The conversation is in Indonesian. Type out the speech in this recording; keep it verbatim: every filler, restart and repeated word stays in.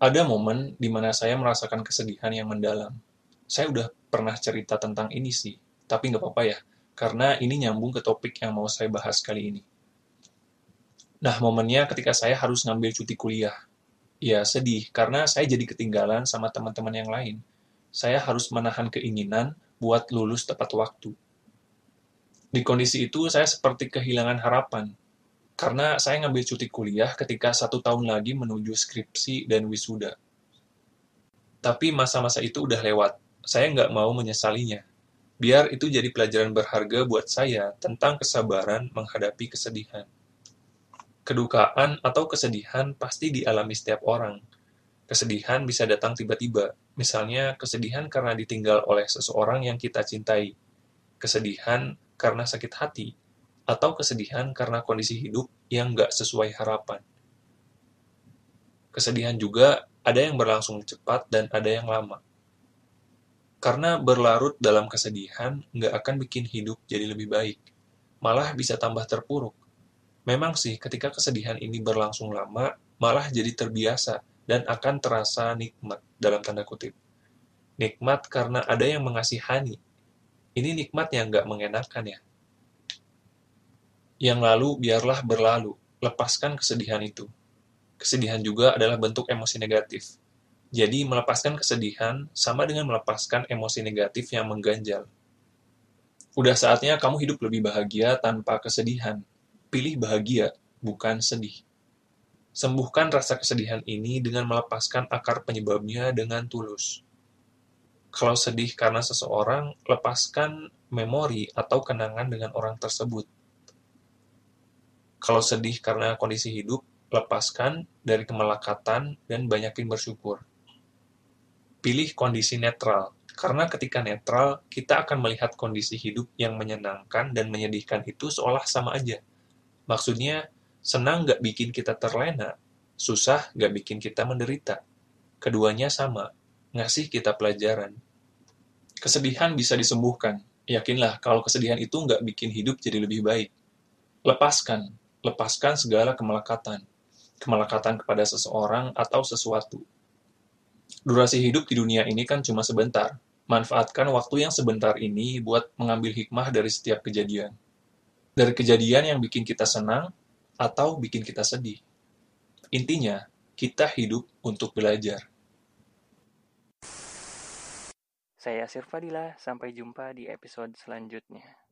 Ada momen di mana saya merasakan kesedihan yang mendalam. Saya udah pernah cerita tentang ini sih, tapi nggak apa-apa ya, karena ini nyambung ke topik yang mau saya bahas kali ini. Nah, momennya ketika saya harus ngambil cuti kuliah. Ya, sedih, karena saya jadi ketinggalan sama teman-teman yang lain. Saya harus menahan keinginan buat lulus tepat waktu. Di kondisi itu, saya seperti kehilangan harapan. Karena saya ngambil cuti kuliah ketika satu tahun lagi menuju skripsi dan wisuda. Tapi masa-masa itu udah lewat. Saya nggak mau menyesalinya. Biar itu jadi pelajaran berharga buat saya tentang kesabaran menghadapi kesedihan. Kedukaan atau kesedihan pasti dialami setiap orang. Kesedihan bisa datang tiba-tiba. Misalnya, kesedihan karena ditinggal oleh seseorang yang kita cintai. Kesedihan karena sakit hati. Atau kesedihan karena kondisi hidup yang nggak sesuai harapan. Kesedihan juga ada yang berlangsung cepat dan ada yang lama. Karena berlarut dalam kesedihan nggak akan bikin hidup jadi lebih baik, malah bisa tambah terpuruk. Memang sih ketika kesedihan ini berlangsung lama, malah jadi terbiasa dan akan terasa nikmat dalam tanda kutip. Nikmat karena ada yang mengasihani. Ini nikmat yang nggak mengenakan ya. Yang lalu biarlah berlalu, lepaskan kesedihan itu. Kesedihan juga adalah bentuk emosi negatif. Jadi melepaskan kesedihan sama dengan melepaskan emosi negatif yang mengganjal. Udah saatnya kamu hidup lebih bahagia tanpa kesedihan. Pilih bahagia, bukan sedih. Sembuhkan rasa kesedihan ini dengan melepaskan akar penyebabnya dengan tulus. Kalau sedih karena seseorang, lepaskan memori atau kenangan dengan orang tersebut. Kalau sedih karena kondisi hidup, lepaskan dari kemelekatan dan banyakin bersyukur. Pilih kondisi netral, karena ketika netral, kita akan melihat kondisi hidup yang menyenangkan dan menyedihkan itu seolah sama aja. Maksudnya, senang nggak bikin kita terlena, susah nggak bikin kita menderita. Keduanya sama, ngasih kita pelajaran. Kesedihan bisa disembuhkan. Yakinlah kalau kesedihan itu nggak bikin hidup jadi lebih baik. Lepaskan. Lepaskan segala kemelekatan, kemelekatan kepada seseorang atau sesuatu. Durasi hidup di dunia ini kan cuma sebentar. Manfaatkan waktu yang sebentar ini buat mengambil hikmah dari setiap kejadian. Dari kejadian yang bikin kita senang atau bikin kita sedih. Intinya, kita hidup untuk belajar. Saya Yasir Fadila, sampai jumpa di episode selanjutnya.